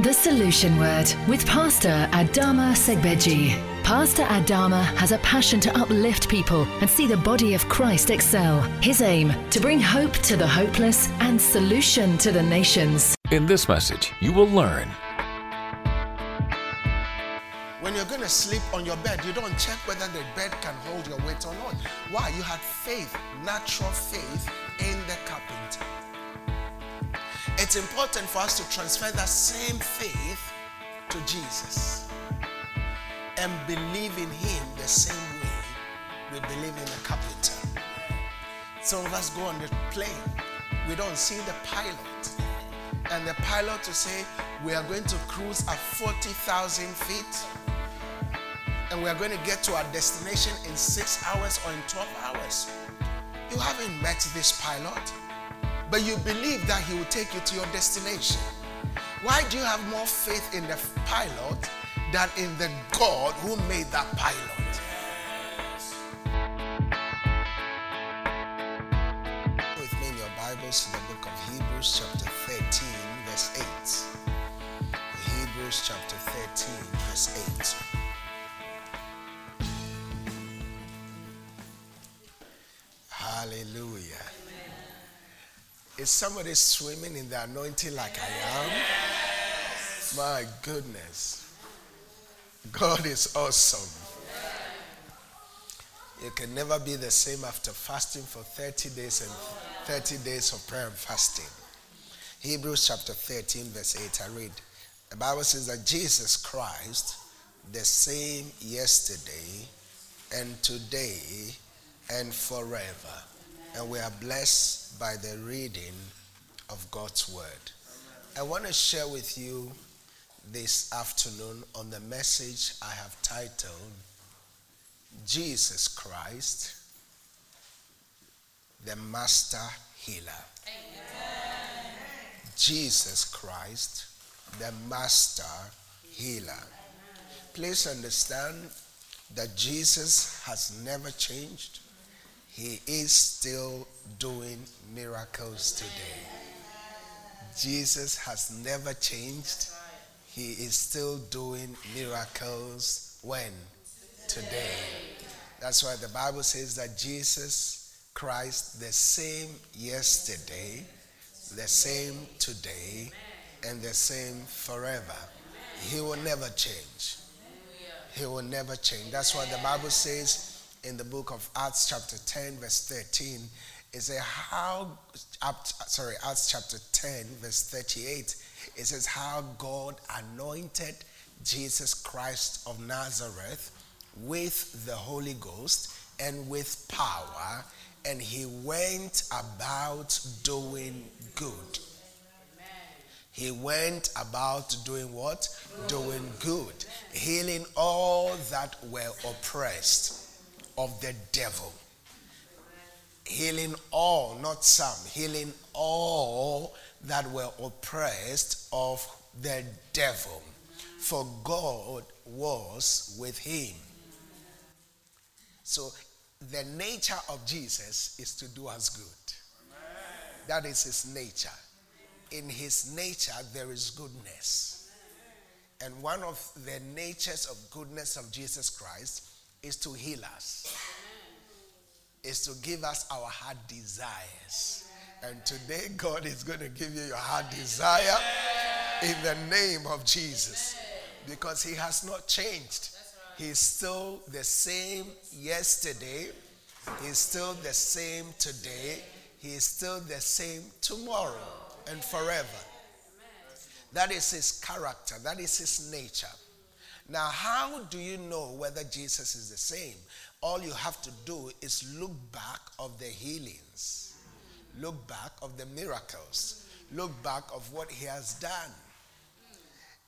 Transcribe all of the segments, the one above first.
The Solution Word with Pastor Adama Segbeji. Pastor Adama has a passion to uplift people and see the body of Christ excel. His aim, to bring hope to the hopeless and solution to the nations. In this message, you will learn. When you're going to sleep on your bed, you don't check whether the bed can hold your weight or not. Why? You had faith, natural faith in the carpenter. It's important for us to transfer that same faith to Jesus and believe in Him the same way we believe in the carpenter. Some of us go on the plane. We don't see the pilot. And the pilot to say, we are going to cruise at 40,000 feet and we are going to get to our destination in 6 hours or in 12 hours. You haven't met this pilot, but you believe that he will take you to your destination. Why do you have more faith in the pilot than in the God who made that pilot? Yes. With me in your Bibles to the book of Hebrews chapter 13 verse 8. Hebrews chapter 13 verse 8. Hallelujah. Is somebody swimming in the anointing like I am? Yes. My goodness. God is awesome. You can never be the same after fasting for 30 days and 30 days of prayer and fasting. Hebrews chapter 13 verse 8, I read. The Bible says that Jesus Christ, the same yesterday and today and forever. And we are blessed by the reading of God's word. I want to share with you this afternoon on the message I have titled, Jesus Christ, the Master Healer. Amen. Jesus Christ, the Master Healer. Please understand that Jesus has never changed. He is still doing miracles today. Jesus has never changed. He is still doing miracles when? Today. That's why the Bible says that Jesus Christ, the same yesterday, the same today, and the same forever. He will never change. He will never change. That's why the Bible says, in the book of Acts chapter 10 verse 13, Acts chapter 10 verse 38, it says how God anointed Jesus Christ of Nazareth with the Holy Ghost and with power, and he went about doing good. He went about doing what? Doing good. Healing all that were oppressed of the devil. Healing all, not some, healing all that were oppressed of the devil, for God was with him. So the nature of Jesus is to do us good. That is his nature. In his nature there is goodness. And one of the natures of goodness of Jesus Christ is to heal us, is to give us our heart desires. And today God is going to give you your heart desire in the name of Jesus, because he has not changed. He's still the same yesterday, he's still the same today, he's still the same tomorrow and forever. That is his character, that is his nature. Now, how do you know whether Jesus is the same? All you have to do is look back of the healings. Look back of the miracles. Look back of what he has done.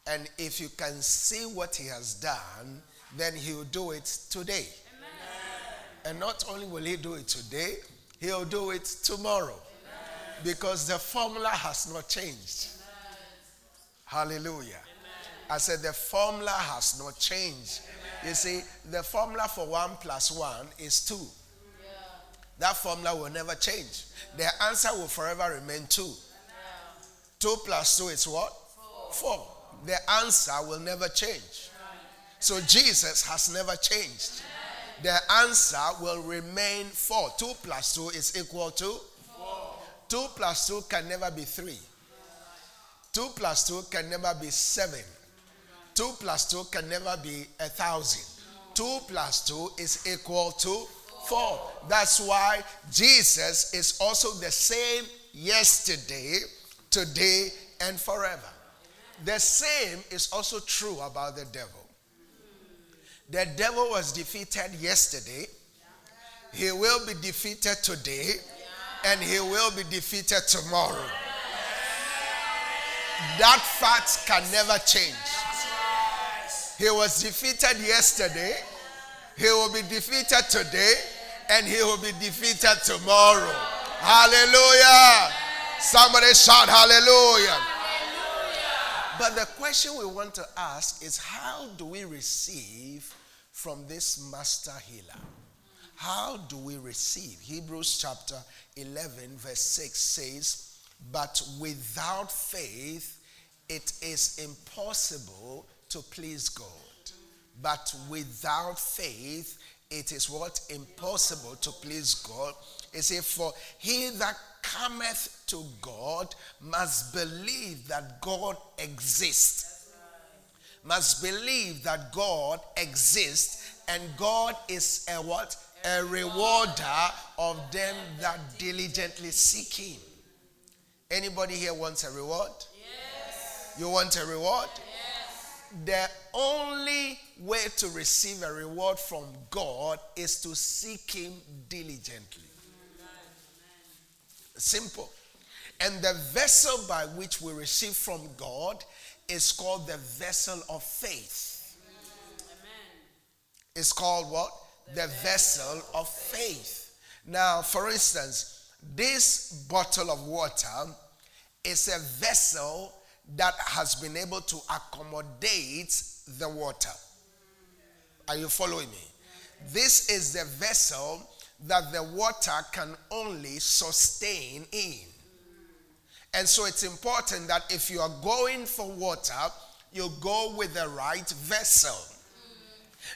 And if you can see what he has done, then he will do it today. Amen. And not only will he do it today, he will do it tomorrow. Amen. Because the formula has not changed. Amen. Hallelujah. I said the formula has not changed. Amen. You see, the formula for 1 + 1 is 2. Yeah. That formula will never change. Yeah. The answer will forever remain 2. Yeah. 2 + 2 is what? 4. the answer will never change. So Jesus has never changed. The answer will remain 4. 2 + 2 = 4. 2 + 2 can never be 3. 2 + 2 can never be 7. 2 + 2 can never be 1,000. 2 + 2 = 4. That's why Jesus is also the same yesterday, today, and forever. The same is also true about the devil. The devil was defeated yesterday. He will be defeated today. And he will be defeated tomorrow. That fact can never change. He was defeated yesterday. He will be defeated today. And he will be defeated tomorrow. Hallelujah. Somebody shout hallelujah. But the question we want to ask is, how do we receive from this master healer? How do we receive? Hebrews chapter 11 verse 6 says, but without faith it is impossible to please God. But without faith it is what? Impossible to please God. It says, for he that cometh to God must believe that God exists. Must believe that God exists, and God is a what? A rewarder of them that diligently seek him. Anybody here wants a reward? Yes. You want a reward? Yes. The only way to receive a reward from God is to seek him diligently. Simple. And the vessel by which we receive from God is called the vessel of faith. Amen. It's called what? The vessel of faith. Now, for instance, this bottle of water is a vessel that has been able to accommodate the water. Are you following me? This is the vessel that the water can only sustain in. And so it's important that if you are going for water, you go with the right vessel.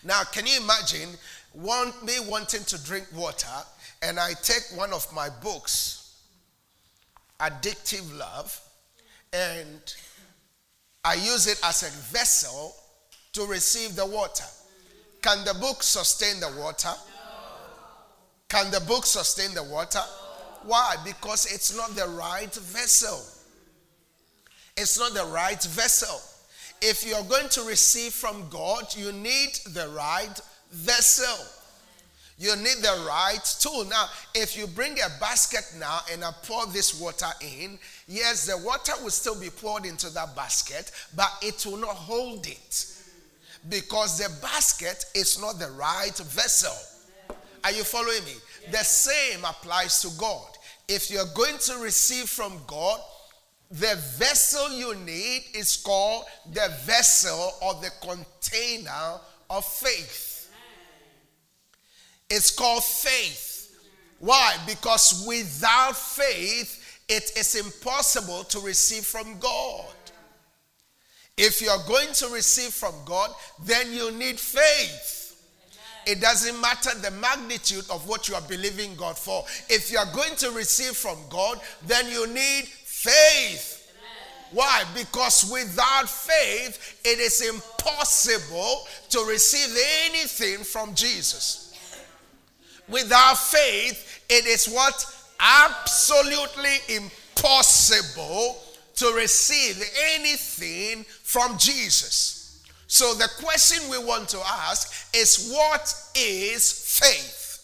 Now, can you imagine me wanting to drink water, and I take one of my books, Addictive Love, and I use it as a vessel to receive the water. Can the book sustain the water? Can the book sustain the water? Why? Because it's not the right vessel. It's not the right vessel. If you're going to receive from God, you need the right vessel. You need the right tool. Now, if you bring a basket now and I pour this water in, yes, the water will still be poured into that basket, but it will not hold it because the basket is not the right vessel. Are you following me? Yes. The same applies to God. If you're going to receive from God, the vessel you need is called the vessel or the container of faith. It's called faith. Why? Because without faith, it is impossible to receive from God. If you're going to receive from God, then you need faith. It doesn't matter the magnitude of what you are believing God for. If you are going to receive from God, then you need faith. Amen. Why? Because without faith, it is impossible to receive anything from Jesus. Without faith, it is what? Absolutely impossible to receive anything from Jesus. So the question we want to ask is, what is faith?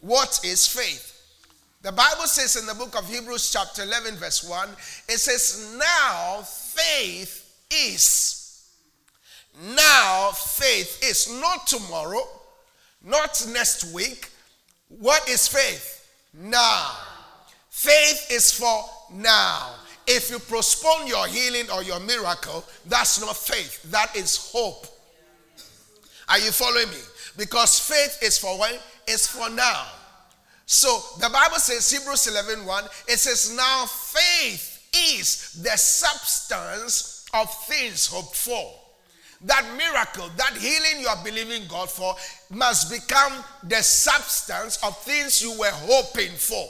What is faith? The Bible says in the book of Hebrews chapter 11 verse 1, it says, now faith is, not tomorrow, not next week. What is faith? Now. Faith is for now. If you postpone your healing or your miracle, that's not faith. That is hope. Are you following me? Because faith is for when? It's for now. So the Bible says, Hebrews 11:1, it says, now faith is the substance of things hoped for. That miracle, that healing you are believing God for must become the substance of things you were hoping for.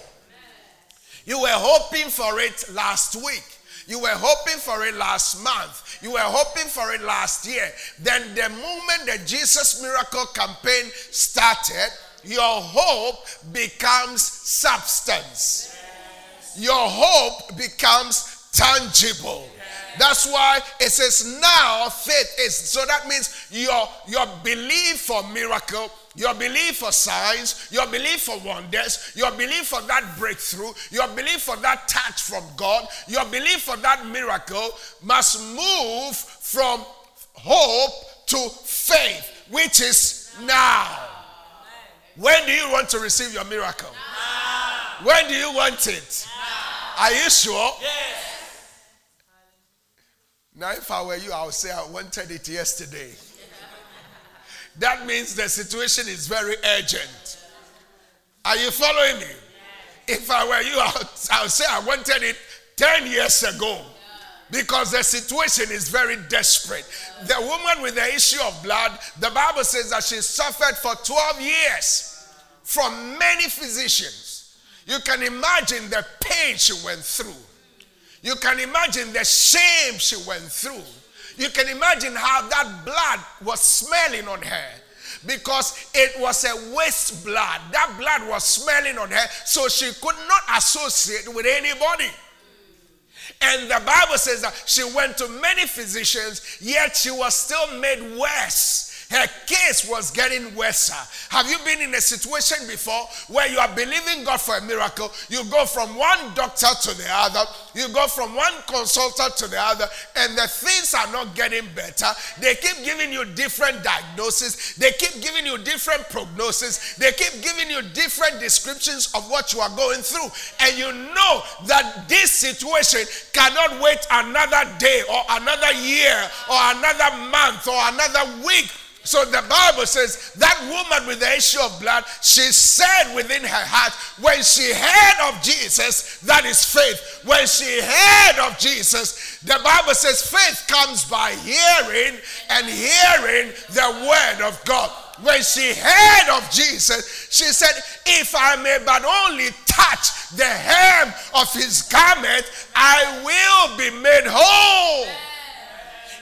You were hoping for it last week. You were hoping for it last month. You were hoping for it last year. Then the moment the Jesus Miracle campaign started, your hope becomes substance. Your hope becomes tangible. That's why it says now faith is. So that means your belief for miracle, your belief for signs, your belief for wonders, your belief for that breakthrough, your belief for that touch from God, your belief for that miracle must move from hope to faith, which is now. When do you want to receive your miracle? Now. When do you want it? Now. Are you sure? Yes. Now, if I were you, I would say I wanted it yesterday. That means the situation is very urgent. Are you following me? Yes. If I were you, I would say I wanted it 10 years ago. Because the situation is very desperate. The woman with the issue of blood, the Bible says that she suffered for 12 years from many physicians. You can imagine the pain she went through. You can imagine the shame she went through. You can imagine how that blood was smelling on her, because it was a waste blood. That blood was smelling on her, so she could not associate with anybody. And the Bible says that she went to many physicians, yet she was still made worse. Her case was getting worse. Have you been in a situation before where you are believing God for a miracle? You go from one doctor to the other. You go from one consultant to the other. And the things are not getting better. They keep giving you different diagnoses. They keep giving you different prognoses. They keep giving you different descriptions of what you are going through. And you know that this situation cannot wait another day or another year or another month or another week. So the Bible says that woman with the issue of blood, she said within her heart, when she heard of Jesus, that is faith. When she heard of Jesus, the Bible says faith comes by hearing, and hearing the word of God. When she heard of Jesus, she said, if I may but only touch the hem of his garment, I will be made whole.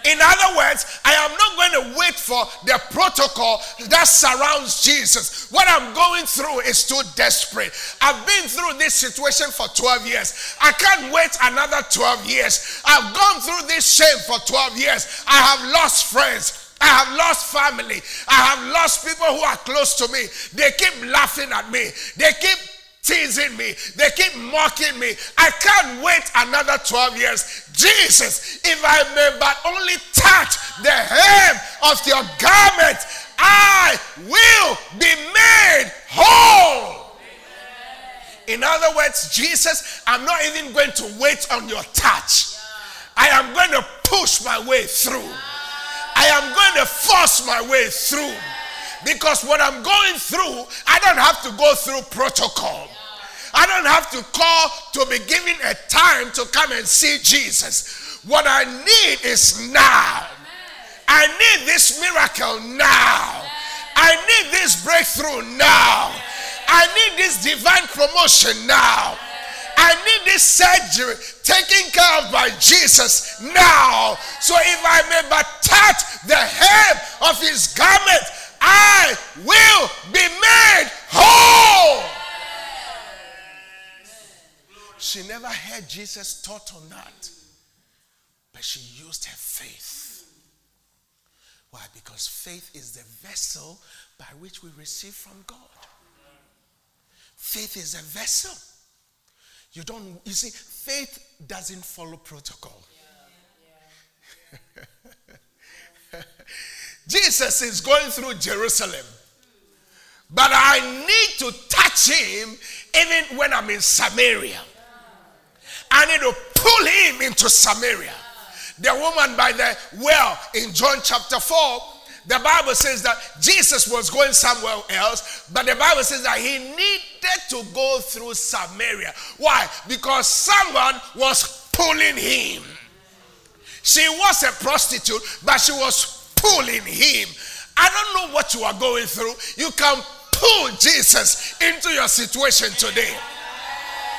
In other words, I am not going to wait for the protocol that surrounds Jesus. What I'm going through is too desperate. I've been through this situation for 12 years. I can't wait another 12 years. I've gone through this shame for 12 years. I have lost friends. I have lost family. I have lost people who are close to me. They keep laughing at me. They keep teasing me. They keep mocking me. I can't wait another 12 years. Jesus, if I may but only touch the hem of your garment, I will be made whole. In other words, Jesus, I'm not even going to wait on your touch. I am going to push my way through. I am going to force my way through. Because what I'm going through, I don't have to go through protocol. I don't have to call to be given a time to come and see Jesus. What I need is now. I need this miracle now. I need this breakthrough now. I need this divine promotion now. I need this surgery taken care of by Jesus now. So if I may but touch the hem of his garment, I will be made whole. She never heard Jesus taught on that. But she used her faith. Why? Because faith is the vessel by which we receive from God. Faith is a vessel. You see, faith doesn't follow protocol. Jesus is going through Jerusalem. But I need to touch him even when I'm in Samaria. I need to pull him into Samaria. The woman by the well in John chapter 4, the Bible says that Jesus was going somewhere else, but the Bible says that he needed to go through Samaria. Why? Because someone was pulling him. She was a prostitute, but she was pulling him. I don't know what you are going through. You can pull Jesus into your situation today.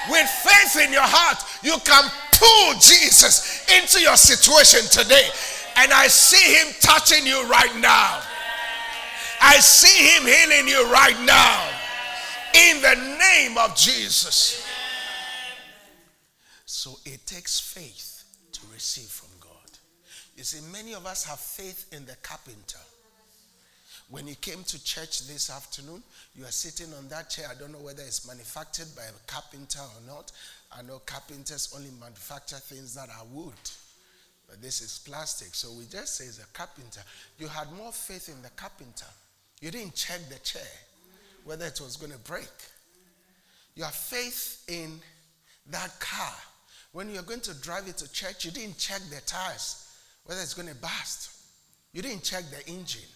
With faith in your heart, you can pull Jesus into your situation today. And I see him touching you right now. I see him healing you right now. In the name of Jesus. So it takes faith to receive from God. You see, many of us have faith in the carpenter. When you came to church this afternoon, you are sitting on that chair. I don't know whether it's manufactured by a carpenter or not. I know carpenters only manufacture things that are wood. But this is plastic. So we just say it's a carpenter. You had more faith in the carpenter. You didn't check the chair, whether it was going to break. Your faith in that car. When you're going to drive it to church, you didn't check the tires, whether it's going to burst. You didn't check the engine.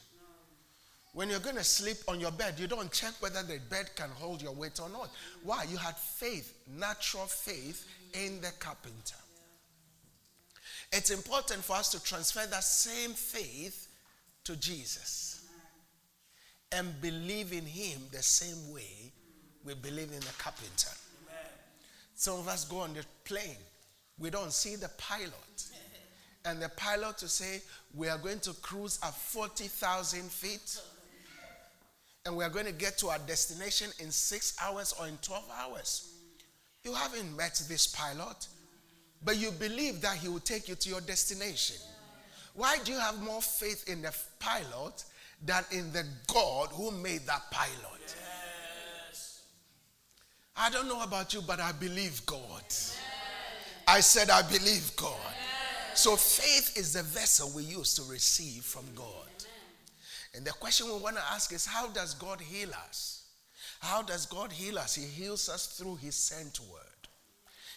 When you're going to sleep on your bed, you don't check whether the bed can hold your weight or not. Why? You had faith, natural faith in the carpenter. It's important for us to transfer that same faith to Jesus and believe in him the same way we believe in the carpenter. Some of us go on the plane. We don't see the pilot. And the pilot to say, we are going to cruise at 40,000 feet. And we are going to get to our destination in 6 hours or in 12 hours. You haven't met this pilot, but you believe that he will take you to your destination. Why do you have more faith in the pilot than in the God who made that pilot? Yes. I don't know about you, but I believe God. Yes. I said I believe God. Yes. So faith is the vessel we use to receive from God. Amen. And the question we want to ask is, how does God heal us? How does God heal us? He heals us through his sent word.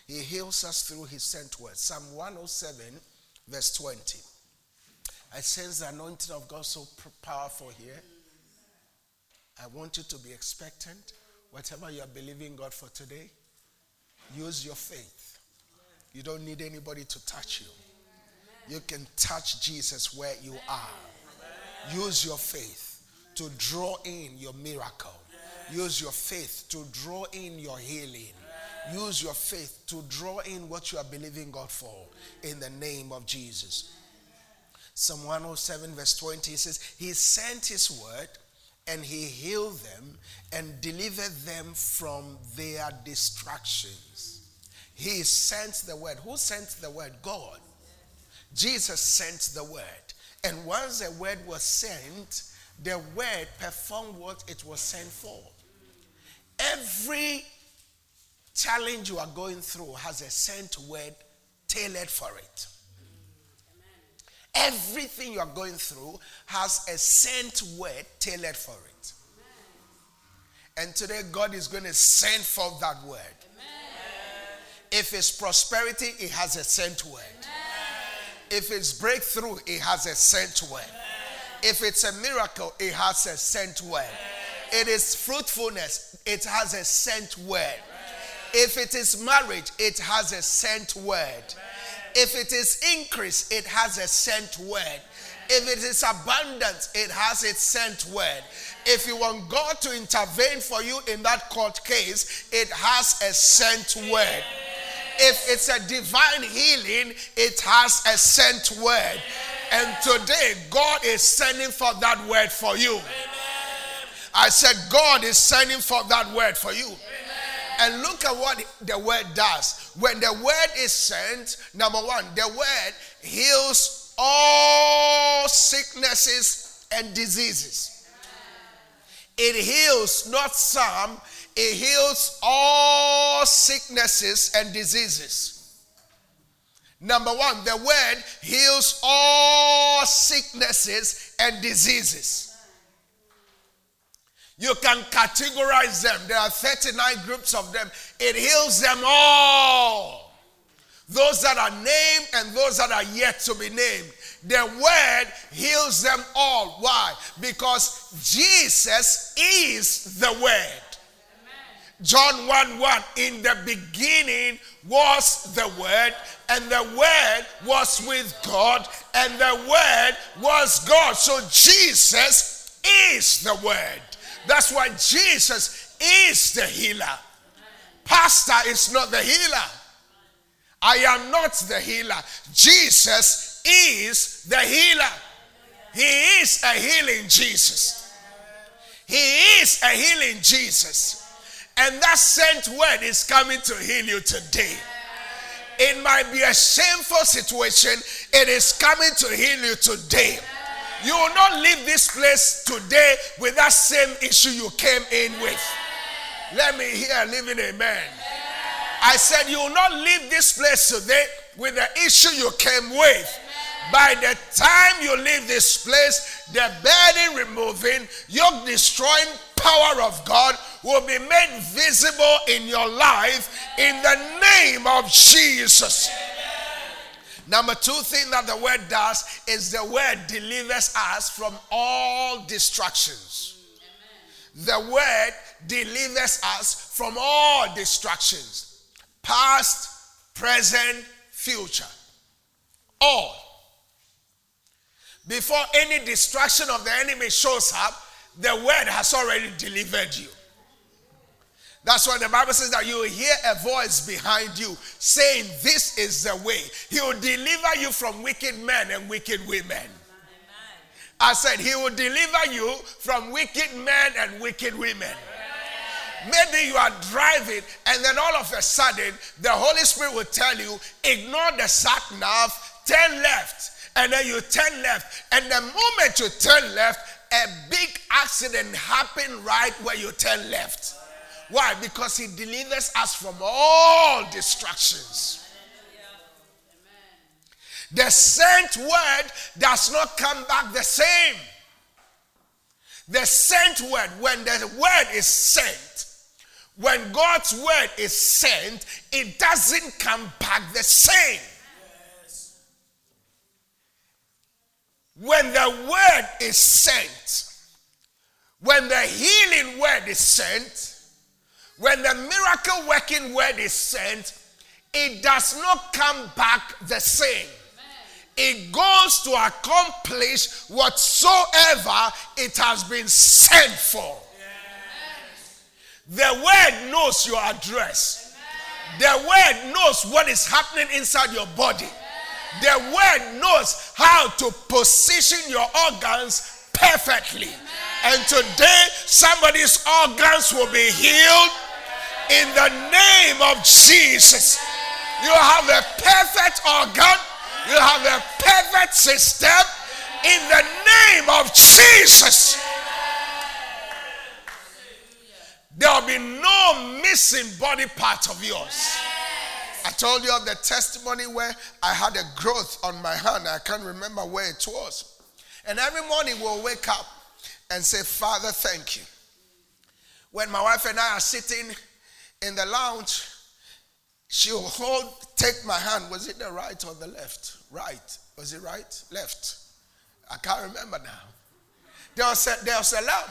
He heals us through his sent word. Psalm 107, verse 20. I sense the anointing of God so powerful here. I want you to be expectant. Whatever you are believing God for today, use your faith. You don't need anybody to touch you. You can touch Jesus where you are. Use your faith to draw in your miracle. Use your faith to draw in your healing. Use your faith to draw in what you are believing God for in the name of Jesus. Psalm 107 verse 20 says, he sent his word and he healed them and delivered them from their distractions. He sent the word. Who sent the word? God. Jesus sent the word. And once the word was sent, the word performed what it was sent for. Every challenge you are going through has a sent word tailored for it. Amen. Everything you are going through has a sent word tailored for it. Amen. And today God is going to send forth that word. Amen. If it's prosperity, it has a sent word. Amen. If it's breakthrough, it has a sent word. Amen. If it's a miracle, it has a sent word. Amen. It is fruitfulness, it has a sent word. If it is marriage, it has a sent word. Amen. If it is increase, it has a sent word. Amen. If it is abundance, it has its sent word. Amen. If you want God to intervene for you in that court case, it has a sent word. Amen. If it's a divine healing, it has a sent word. Amen. And today, God is sending for that word for you. Amen. I said, God is sending for that word for you. Amen. And look at what the word does. When the word is sent, number one, the word heals all sicknesses and diseases. It heals not some, it heals all sicknesses and diseases. Number one, the word heals all sicknesses and diseases. You can categorize them. There are 39 groups of them. It heals them all. Those that are named and those that are yet to be named. The word heals them all. Why? Because Jesus is the word. Amen. John 1:1, in the beginning was the Word, and the Word was with God, and the Word was God. So Jesus is the Word. That's why Jesus is the healer. Pastor is not the healer. I am not the healer. Jesus is the healer. He is a healing Jesus. He is a healing Jesus. And that sent word is coming to heal you today. It might be a shameful situation. It is coming to heal you today. You will not leave this place today with that same issue you came in with. Let me hear living amen. I said you will not leave this place today with the issue you came with. By the time you leave this place, the burden removing, yoke destroying power of God will be made visible in your life in the name of Jesus. Amen. Number two thing that the word does is the word delivers us from all distractions. Amen. The word delivers us from all distractions. Past, present, future. All. Before any distraction of the enemy shows up, the word has already delivered you. That's why the Bible says that you will hear a voice behind you saying, this is the way. He will deliver you from wicked men and wicked women. Amen. I said, he will deliver you from wicked men and wicked women. Amen. Maybe you are driving and then all of a sudden, the Holy Spirit will tell you, ignore the sat nav, turn left. And then you turn left. And the moment you turn left, a big accident happened right where you turn left. Why? Because he delivers us from all distractions. The sent word does not come back the same. The sent word, when the word is sent, when God's word is sent, it doesn't come back the same. When the word is sent, when the healing word is sent, when the miracle working word is sent, it does not come back the same. It goes to accomplish whatsoever it has been sent for. The word knows your address. The word knows what is happening inside your body. The word knows how to position your organs perfectly. And today, somebody's organs will be healed in the name of Jesus. You have a perfect organ. You have a perfect system in the name of Jesus. There will be no missing body part of yours. I told you of the testimony where I had a growth on my hand. I can't remember where it was. And every morning we'll wake up and say, Father, thank you. When my wife and I are sitting in the lounge, she'll take my hand. Was it the right or the left? Right. Was it right? Left. I can't remember now. There was a lamb.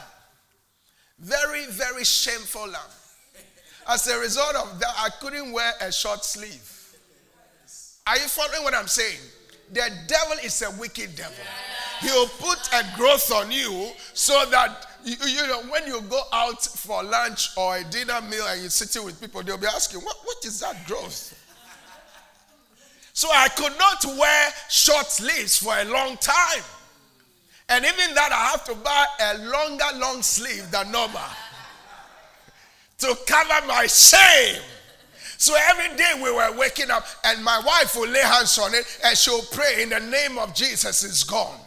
Very, very shameful lamb. As a result of that, I couldn't wear a short sleeve. Are you following what I'm saying? The devil is a wicked devil. He'll put a growth on you so that, you know, when you go out for lunch or a dinner meal and you're sitting with people, they'll be asking, what is that growth? So I could not wear short sleeves for a long time. And even that, I have to buy a longer long sleeve than normal to cover my shame. So every day we were waking up and my wife will lay hands on it and she'll pray, in the name of Jesus is gone.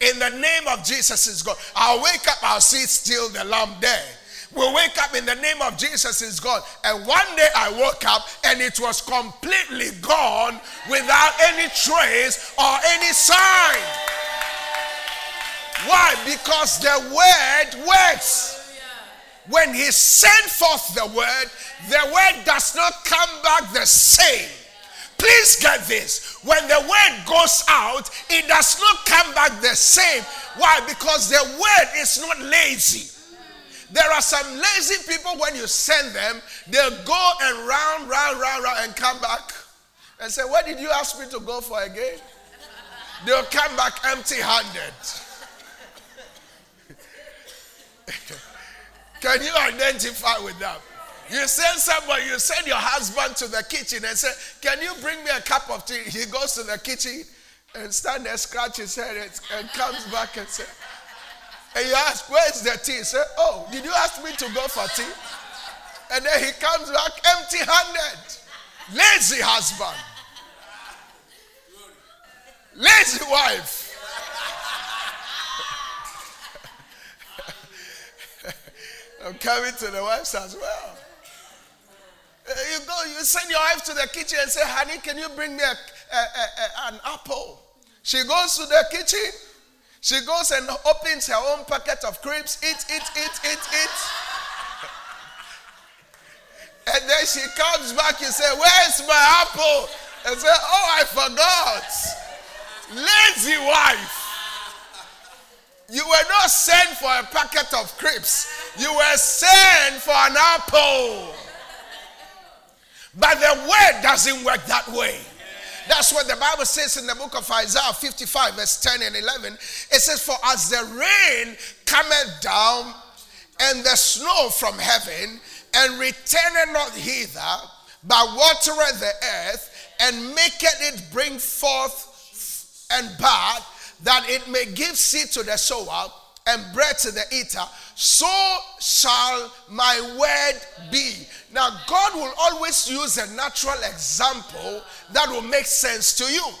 In the name of Jesus is gone. I'll wake up, I'll see still the lamb there. We'll wake up, in the name of Jesus is gone. And one day I woke up and it was completely gone without any trace or any sign. Why? Because the word works. When he sent forth the word does not come back the same. Please get this. When the word goes out, it does not come back the same. Why? Because the word is not lazy. There are some lazy people, when you send them, they'll go and round and come back and say, "What did you ask me to go for again?" They'll come back empty-handed. Can you identify with them? You send somebody, you send your husband to the kitchen and say, "Can you bring me a cup of tea?" He goes to the kitchen and stands there, scratches his head and comes back and says, and you ask, "Where's the tea?" He says, "Oh, did you ask me to go for tea?" And then he comes back empty-handed. Lazy husband. Lazy wife. I'm coming to the wife's as well. You go, you send your wife to the kitchen and say, "Honey, can you bring me an apple?" She goes to the kitchen. She goes and opens her own packet of crisps. Eat. And then she comes back and says, "Where's my apple?" And say, "Oh, I forgot." Lazy wife. You were not sent for a packet of crisps. You were sent for an apple. But the word doesn't work that way. That's what the Bible says in the book of Isaiah 55 verse 10 and 11. It says, "For as the rain cometh down and the snow from heaven and returneth not hither, but watereth the earth and maketh it bring forth and bud, that it may give seed to the sower and bread to the eater, so shall my word be." Now, God will always use a natural example that will make sense to you.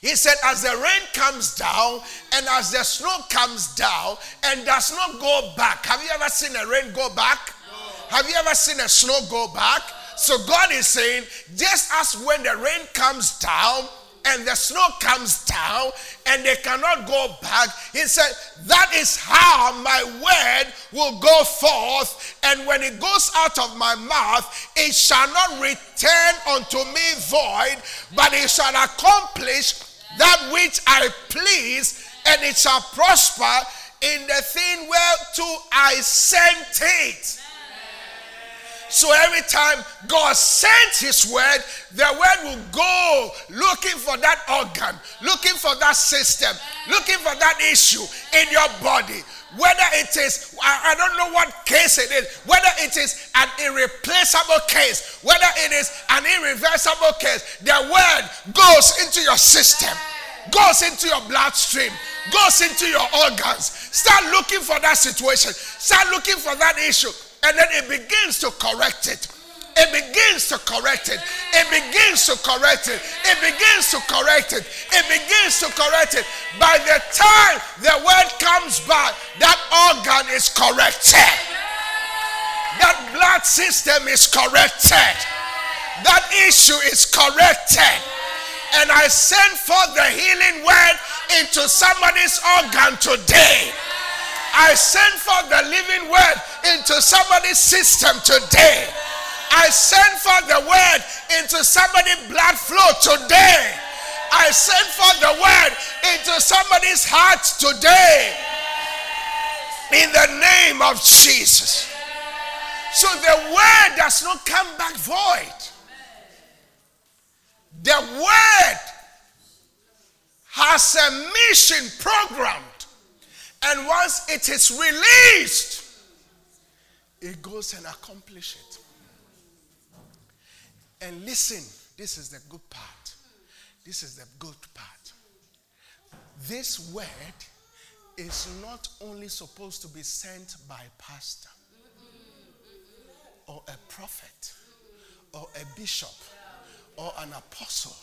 He said, as the rain comes down and as the snow comes down and does not go back. Have you ever seen a rain go back? No. Have you ever seen a snow go back? So God is saying, just as when the rain comes down and the snow comes down and they cannot go back, he said, that is how my word will go forth, and when it goes out of my mouth, it shall not return unto me void, but it shall accomplish that which I please, and it shall prosper in the thing whereto I sent it. So every time God sends his word, the word will go looking for that organ, looking for that system, looking for that issue in your body. Whether it is, I don't know what case it is, whether it is an irreplaceable case, whether it is an irreversible case, the word goes into your system, goes into your bloodstream, goes into your organs. Start looking for that situation. Start looking for that issue. And then it begins to correct it. It begins to correct it. It begins to correct it. It begins to correct it. It begins to correct it. By the time the word comes back, that organ is corrected. That blood system is corrected. That issue is corrected. And I send forth the healing word into somebody's organ today. I send forth the living word into somebody's system today. I send forth the word into somebody's blood flow today. I send forth the word into somebody's heart today. In the name of Jesus. So the word does not come back void. The word has a mission program. And once it is released, it goes and accomplishes it. And listen, this is the good part. This is the good part. This word is not only supposed to be sent by a pastor or a prophet or a bishop or an apostle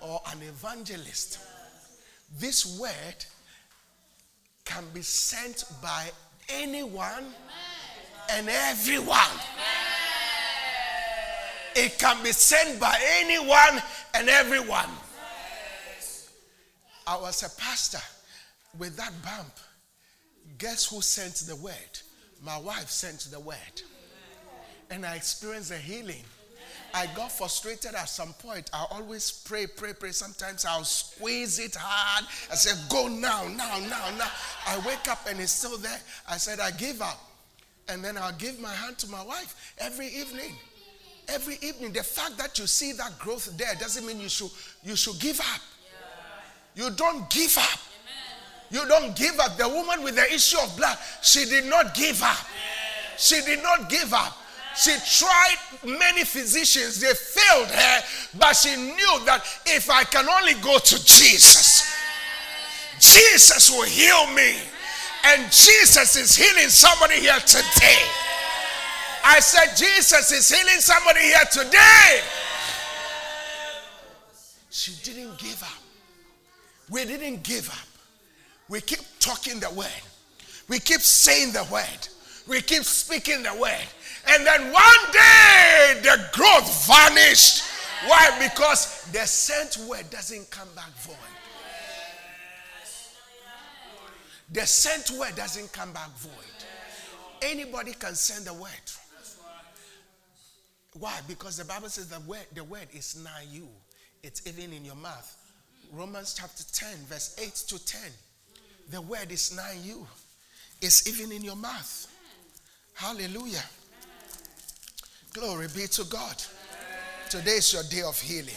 or an evangelist. This word can be sent by anyone. Amen. And everyone. Amen. It can be sent by anyone and everyone. Yes. I was a pastor with that bump. Guess who sent the word? My wife sent the word. And I experienced the healing. I got frustrated at some point. I always pray. Sometimes I'll squeeze it hard. I said, go now. I wake up and it's still there. I said, I give up. and then I'll give my hand to my wife every evening. Every evening. The fact that you see that growth there doesn't mean you should give up. You don't give up. You don't give up. The woman with the issue of blood, she did not give up. She did not give up. She tried many physicians. They failed her, but she knew that if I can only go to Jesus, Jesus will heal me. And Jesus is healing somebody here today. I said, Jesus is healing somebody here today. She didn't give up. We didn't give up. We keep talking the word. We keep saying the word. We keep speaking the word. And then one day, the growth vanished. Why? Because the sent word doesn't come back void. The sent word doesn't come back void. Anybody can send the word. Why? Because the Bible says the word is nigh you. It's even in your mouth. Romans chapter 10, verse 8 to 10. The word is nigh you. It's even in your mouth. Hallelujah. Glory be to God. Today is your day of healing.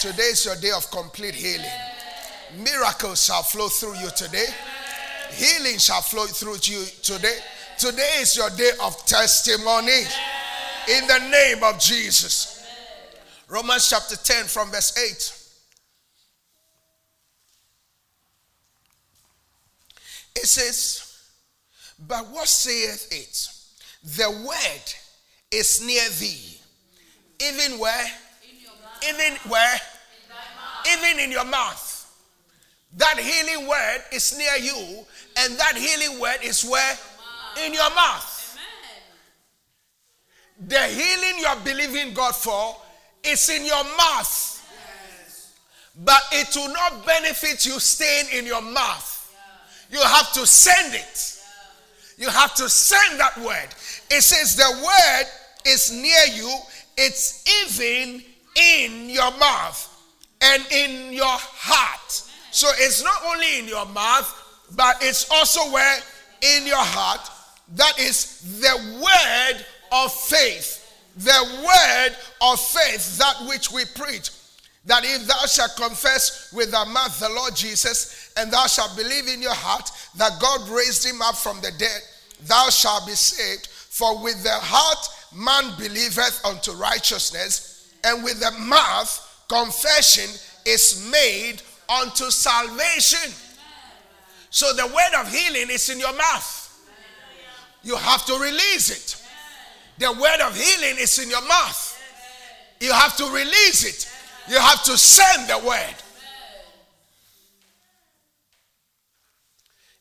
Today is your day of complete healing. Miracles shall flow through you today. Healing shall flow through you today. Today is your day of testimony. In the name of Jesus. Romans chapter 10 from verse 8. It says, but what saith it? The word is near thee. Even where? In your mouth. Even where? In thy mouth. Even in your mouth. That healing word is near you, and that healing word is where? In your mouth. Amen. The healing you are believing God for is in your mouth. Yes. But it will not benefit you staying in your mouth. Yeah. You have to send it. You have to send that word. It says the word is near you. It's even in your mouth and in your heart. So it's not only in your mouth, but it's also where? In your heart. That is the word of faith. The word of faith, that which we preach. That if thou shalt confess with thy mouth the Lord Jesus, and thou shalt believe in your heart that God raised him up from the dead, thou shalt be saved. For with the heart man believeth unto righteousness, and with the mouth confession is made unto salvation. So the word of healing is in your mouth. You have to release it. The word of healing is in your mouth. You have to release it. You have to send the word.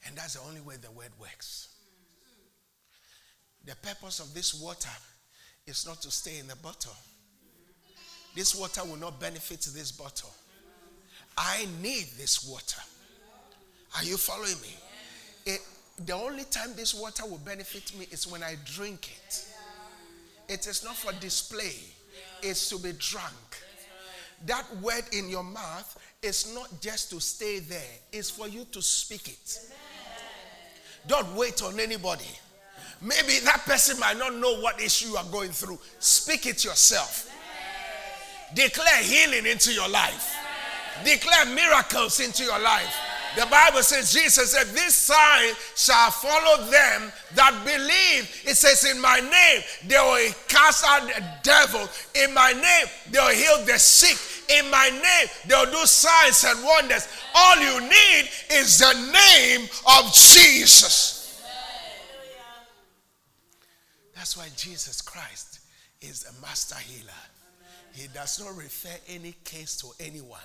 And that's the only way the word works. The purpose of this water is not to stay in the bottle. This water will not benefit this bottle. I need this water. Are you following me? The only time this water will benefit me is when I drink it. It is not for display. It's to be drunk. That word in your mouth is not just to stay there. It's for you to speak it. Don't wait on anybody. Maybe that person might not know what issue you are going through. Speak it yourself. Declare healing into your life. Declare miracles into your life. The Bible says, Jesus said, this sign shall follow them that believe. It says, in my name, they will cast out the devil. In my name, they will heal the sick. In my name, they will do signs and wonders. All you need is the name of Jesus. That's why Jesus Christ is the master healer. He does not refer any case to anyone.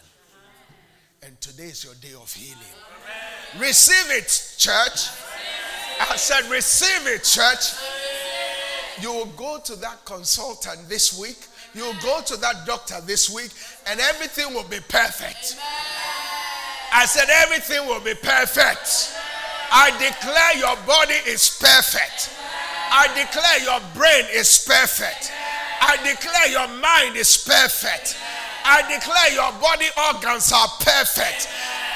And today is your day of healing. Amen. Receive it, church. Amen. I said, receive it, church. Amen. You will go to that consultant this week. You will go to that doctor this week. And everything will be perfect. Amen. I said, everything will be perfect. Amen. I declare your body is perfect. Amen. I declare your brain is perfect. Amen. I declare your mind is perfect. Amen. I declare your body organs are perfect.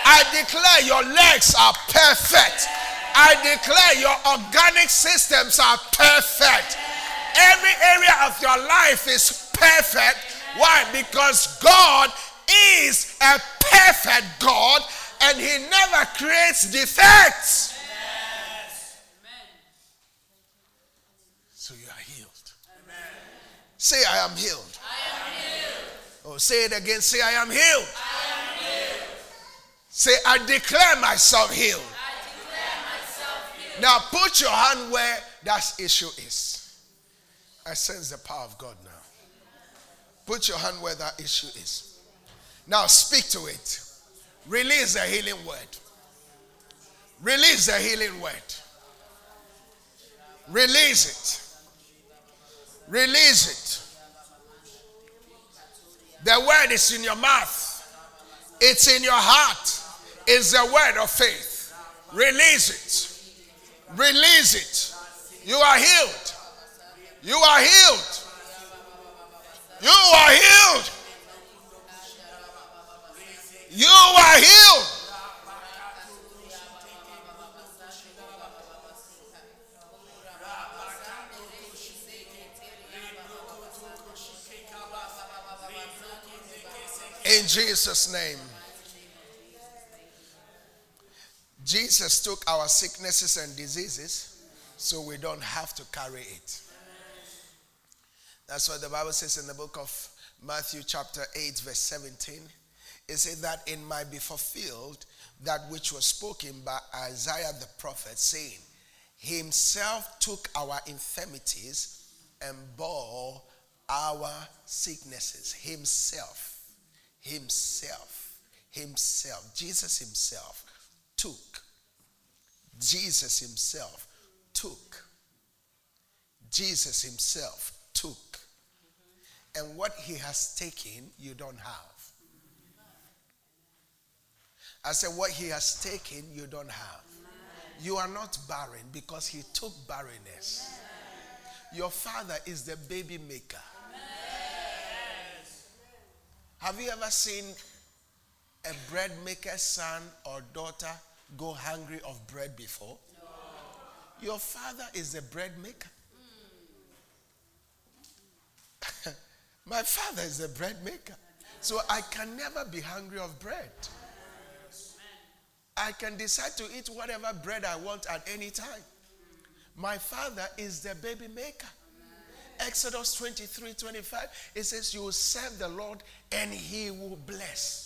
I declare your legs are perfect. I declare your organic systems are perfect. Every area of your life is perfect. Why? Because God is a perfect God and He never creates defects. Yes. So you are healed. Amen. Say, I am healed. I am healed. Oh, say it again. Say, I am healed. I am healed. Say, I declare myself healed. Now put your hand where that issue is. I sense the power of God now. Put your hand where that issue is. Now speak to it. Release the healing word. Release the healing word. Release it. Release it. The word is in your mouth. It's in your heart. It's the word of faith. Release it. Release it. You are healed. You are healed. You are healed. You are healed. In Jesus' name. Jesus took our sicknesses and diseases so we don't have to carry it. That's what the Bible says in the book of Matthew chapter 8 verse 17. It says that it might be fulfilled that which was spoken by Isaiah the prophet, saying, Himself took our infirmities and bore our sicknesses. Himself. Himself. Himself. Jesus Himself. Jesus himself took. And what He has taken, you don't have. I said, what He has taken, you don't have. You are not barren because He took barrenness. Your Father is the baby maker. Have you ever seen a bread maker's son or daughter go hungry of bread before? No. Your Father is the bread maker. Mm. My Father is the bread maker. So I can never be hungry of bread. I can decide to eat whatever bread I want at any time. My Father is the baby maker. Exodus 23:25, it says, you will serve the Lord and He will bless.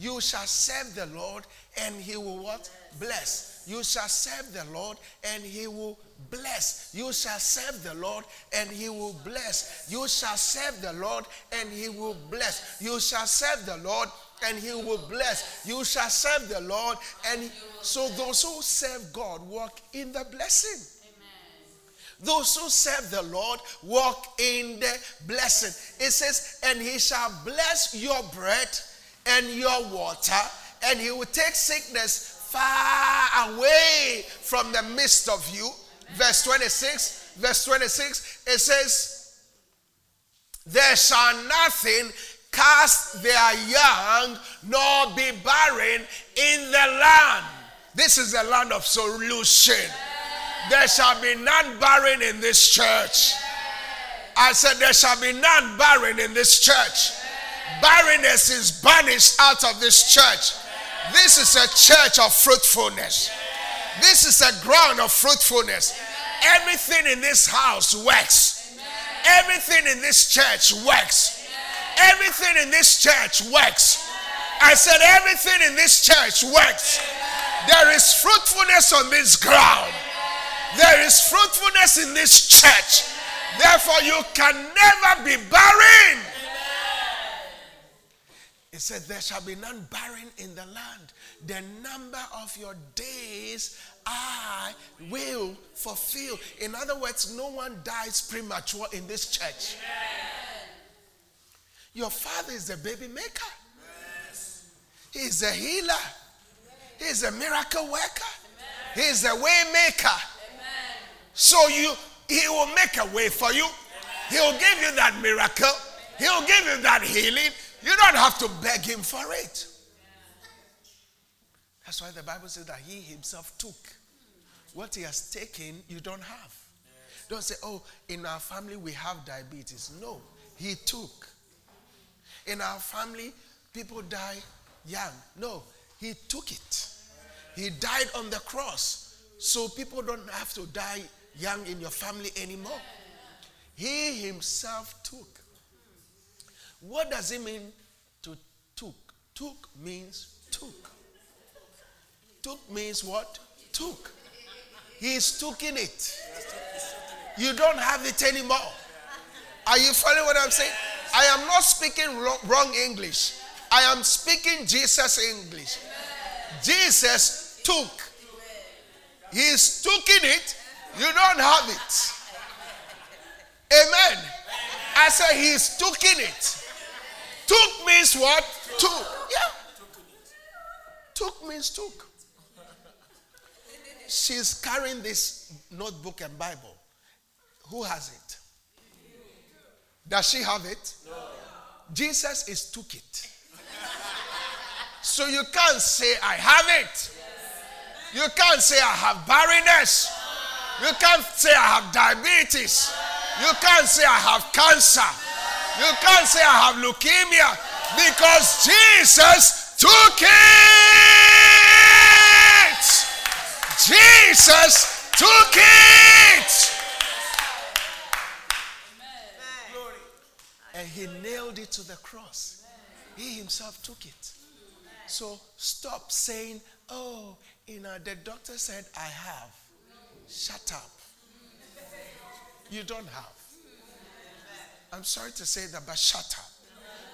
You shall serve the Lord and He will what? Bless. You shall serve the Lord and He will bless. You shall serve the Lord and He will bless. You shall serve the Lord and He will bless. You shall serve the Lord and He will bless. You shall serve the Lord and so those who serve God walk in the blessing. Those who serve the Lord walk in the blessing. It says, and He shall bless your bread and your water, and He will take sickness far away from the midst of you. Amen. Verse 26, it says, there shall nothing cast their young, nor be barren in the land. This is the land of solution. Amen. There shall be none barren in this church. Amen. I said, there shall be none barren in this church. Barrenness is banished out of this church. This is a church of fruitfulness. This is a ground of fruitfulness. Everything in this house works. Everything in this church works. Everything in this church works. I said everything in this church works. There is fruitfulness on this ground. There is fruitfulness in this church. Therefore, you can never be barren. It said, there shall be none barren in the land. The number of your days I will fulfill. In other words, no one dies premature in this church. Amen. Your Father is the baby maker. Yes. He is the healer. He is the miracle worker. Amen. He is the way maker. Amen. So He will make a way for you. Amen. He will give you that miracle. Amen. He will give you that healing. You don't have to beg Him for it. That's why the Bible says that He Himself took. What he has taken, you don't have. Yes. Don't say, oh, in our family we have diabetes. No, he took. In our family, people die young. No, he took it. He died on the cross. So people don't have to die young in your family anymore. He himself took. What does it mean to took? Took means took. Took means what? Took. He's taking it. You don't have it anymore. Are you following what I'm saying? I am not speaking wrong English. I am speaking Jesus English. Jesus took. He's taking it. You don't have it. Amen. I said he's taking it. Took means what? Took. Yeah. Took means took. She's carrying this notebook and Bible. Who has it? Does she have it? No. Jesus is took it. So you can't say I have it. Yes. You can't say I have barrenness. You can't say I have diabetes. You can't say I have cancer. You can't say I have leukemia. Because Jesus took it. Jesus took it. And he nailed it to the cross. He himself took it. So stop saying, oh, the doctor said I have. Shut up. You don't have. I'm sorry to say that, but shut up.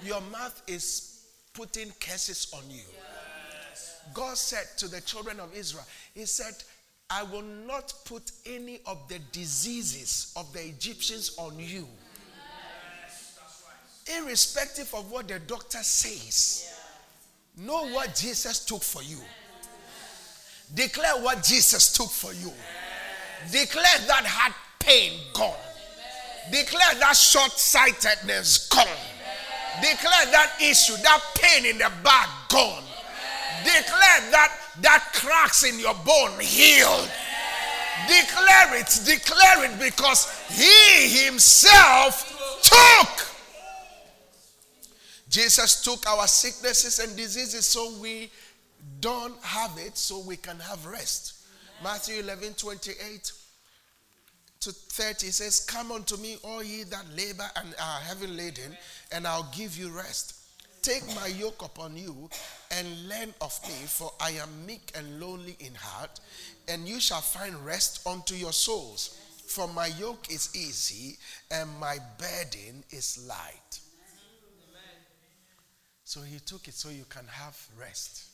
Your mouth is putting curses on you. God said to the children of Israel, he said, I will not put any of the diseases of the Egyptians on you. Irrespective of what the doctor says, know what Jesus took for you. Declare what Jesus took for you. Declare that heart pain gone. Declare that short-sightedness gone. Declare that issue, that pain in the back gone. Declare that cracks in your bone healed. Declare it because he himself took. Jesus took our sicknesses and diseases so we don't have it, so we can have rest. Matthew 11:28-30 says, come unto me, all ye that labor and are heavy laden, and I'll give you rest. Take my yoke upon you and learn of me, for I am meek and lowly in heart, and you shall find rest unto your souls. For my yoke is easy and my burden is light. So he took it so you can have rest.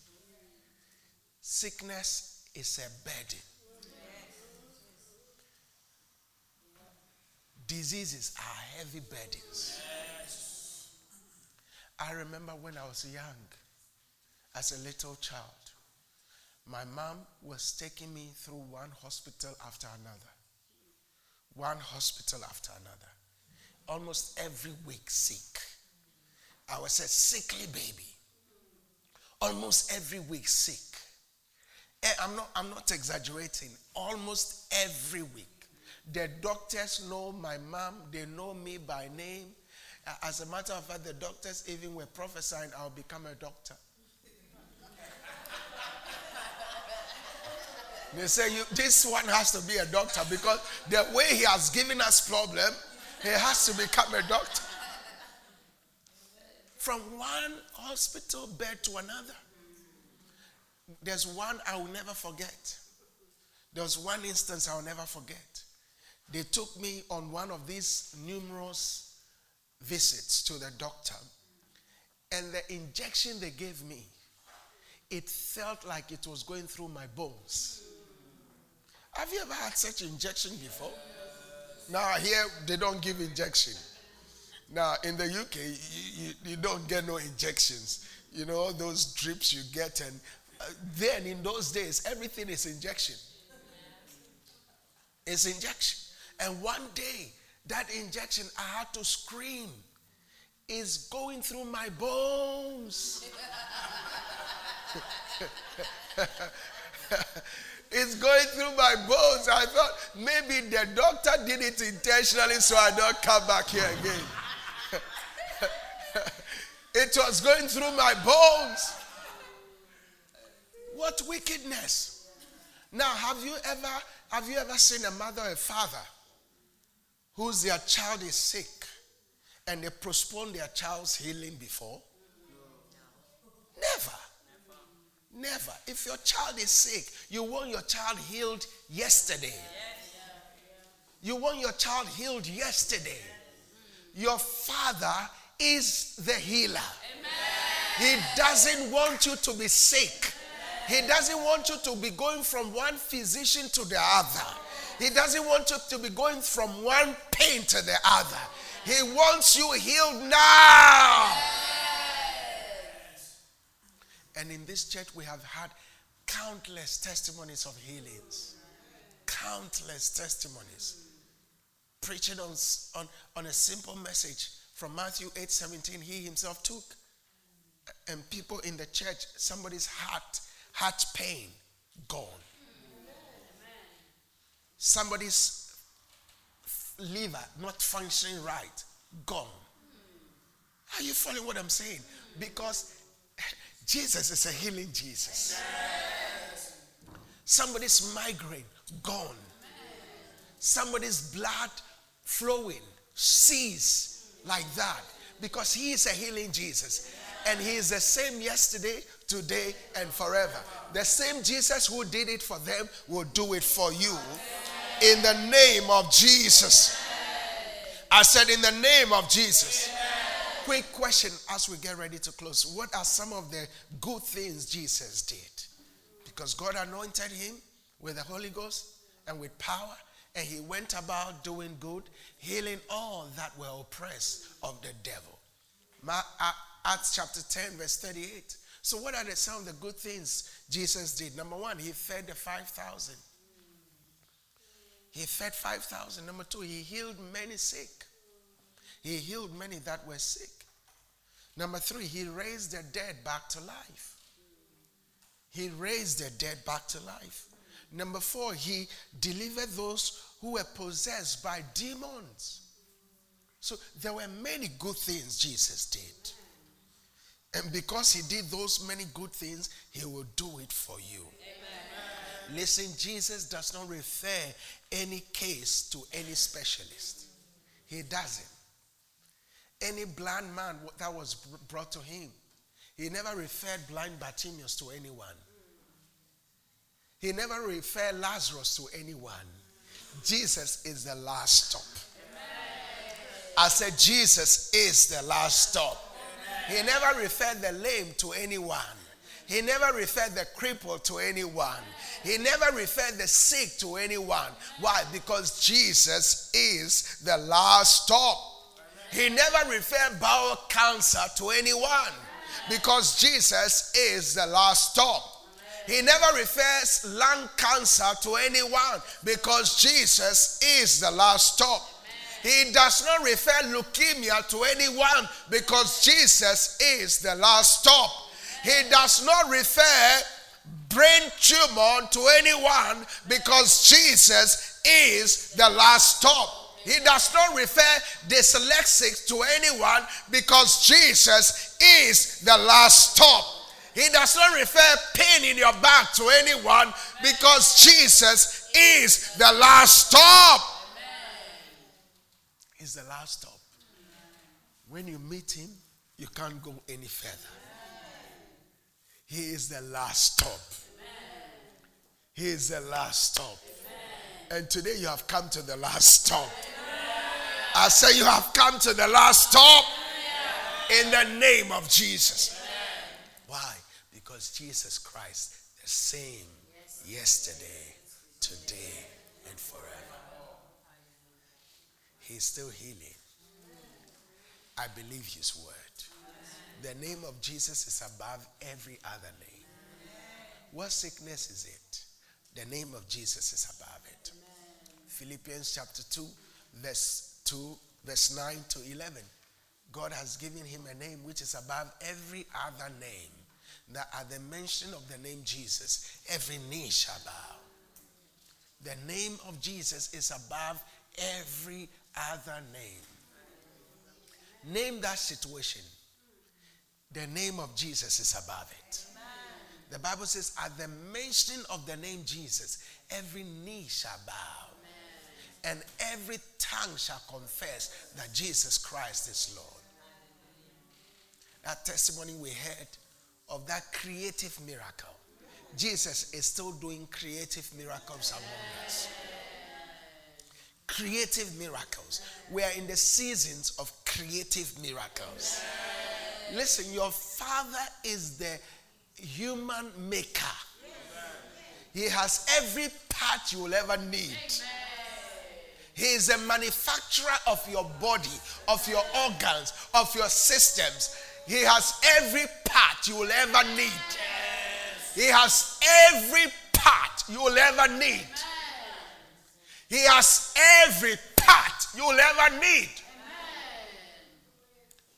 Sickness is a burden. Diseases are heavy burdens. I remember when I was young, as a little child, my mom was taking me through one hospital after another. One hospital after another. Almost every week sick. I was a sickly baby. Almost every week sick. I'm not exaggerating. Almost every week. The doctors know my mom. They know me by name. As a matter of fact, the doctors even were prophesying I'll become a doctor. They say, this one has to be a doctor because the way he has given us problem, he has to become a doctor. From one hospital bed to another. There's one I will never forget. There's one instance I will never forget. They took me on one of these numerous visits to the doctor, and the injection they gave me, it felt like it was going through my bones. Have you ever had such injection before? Now here they don't give injection. Now, in the UK, you don't get no injections. You know, all those drips you get. And then in those days, everything is injection. It's injection. And one day, that injection, I had to scream. It's going through my bones. It's going through my bones. I thought maybe the doctor did it intentionally so I don't come back here again. It was going through my bones. What wickedness. Now, have you ever seen a mother or a father whose their child is sick and they postpone their child's healing before? Never. If your child is sick, you want your child healed yesterday. Yes. You want your child healed yesterday. Yes. Your Father is the healer. Amen. He doesn't want you to be sick. Amen. He doesn't want you to be going from one physician to the other. He doesn't want you to be going from one pain to the other. He wants you healed now. Amen. And in this church, we have had countless testimonies of healings. Countless testimonies. Preaching on a simple message from Matthew 8:17, he himself took. And people in the church, somebody's heart pain, gone. Somebody's liver not functioning right, gone. Are you following what I'm saying? Because Jesus is a healing Jesus. Yes. Somebody's migraine, gone. Amen. Somebody's blood flowing, cease like that. Because he is a healing Jesus. Yes. And he is the same yesterday, today, and forever. The same Jesus who did it for them will do it for you. Yes. In the name of Jesus. Yes. I said in the name of Jesus. Yes. Quick question as we get ready to close. What are some of the good things Jesus did? Because God anointed him with the Holy Ghost and with power, and he went about doing good, healing all that were oppressed of the devil. Acts chapter 10 verse 38. So what are some of the good things Jesus did? Number one, he fed the 5,000. He fed 5,000. Number two, he healed many sick. He healed many that were sick. Number three, he raised the dead back to life. He raised the dead back to life. Number four, he delivered those who were possessed by demons. So there were many good things Jesus did. And because he did those many good things, he will do it for you. Amen. Listen, Jesus does not refer any case to any specialist. He doesn't. Any blind man that was brought to him, he never referred blind Bartimaeus to anyone. He never referred Lazarus to anyone. Jesus is the last stop. Amen. I said Jesus is the last stop. Amen. He never referred the lame to anyone. He never referred the cripple to anyone. He never referred the sick to anyone. Why? Because Jesus is the last stop. He never referred bowel cancer to anyone because Jesus is the last stop. He never refers lung cancer to anyone because Jesus is the last stop. He does not refer leukemia to anyone because Jesus is the last stop. He does not refer brain tumor to anyone because Jesus is the last stop. He does not refer dyslexic to anyone because Jesus is the last stop. He does not refer pain in your back to anyone because Jesus is the last stop. He's the last stop. When you meet him, you can't go any further. He is the last stop. He is the last stop. And today you have come to the last stop. I say you have come to the last stop in the name of Jesus. Why? Because Jesus Christ, the same yesterday, today, and forever. He's still healing. I believe his word. The name of Jesus is above every other name. What sickness is it? The name of Jesus is above it. Amen. Philippians chapter 2, verse 9 to 11. God has given him a name which is above every other name. That at the mention of the name Jesus, every knee shall bow. The name of Jesus is above every other name. Name that situation. The name of Jesus is above it. Amen. The Bible says, at the mention of the name Jesus, every knee shall bow. Amen. And every tongue shall confess that Jesus Christ is Lord. That testimony we heard of that creative miracle. Jesus is still doing creative miracles among us. Creative miracles. We are in the seasons of creative miracles. Listen, your Father is the human maker. He has every part you will ever need. He is a manufacturer of your body, of your organs, of your systems. He has every part you will ever need. He has every part you will ever need. He has every part you will ever need.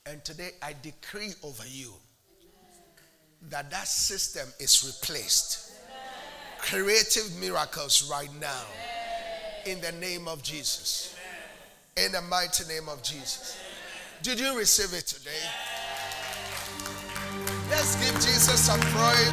And today I decree over you that that system is replaced. Creative miracles right now in the name of Jesus. In the mighty name of Jesus. Did you receive it today? Let's give Jesus a praise.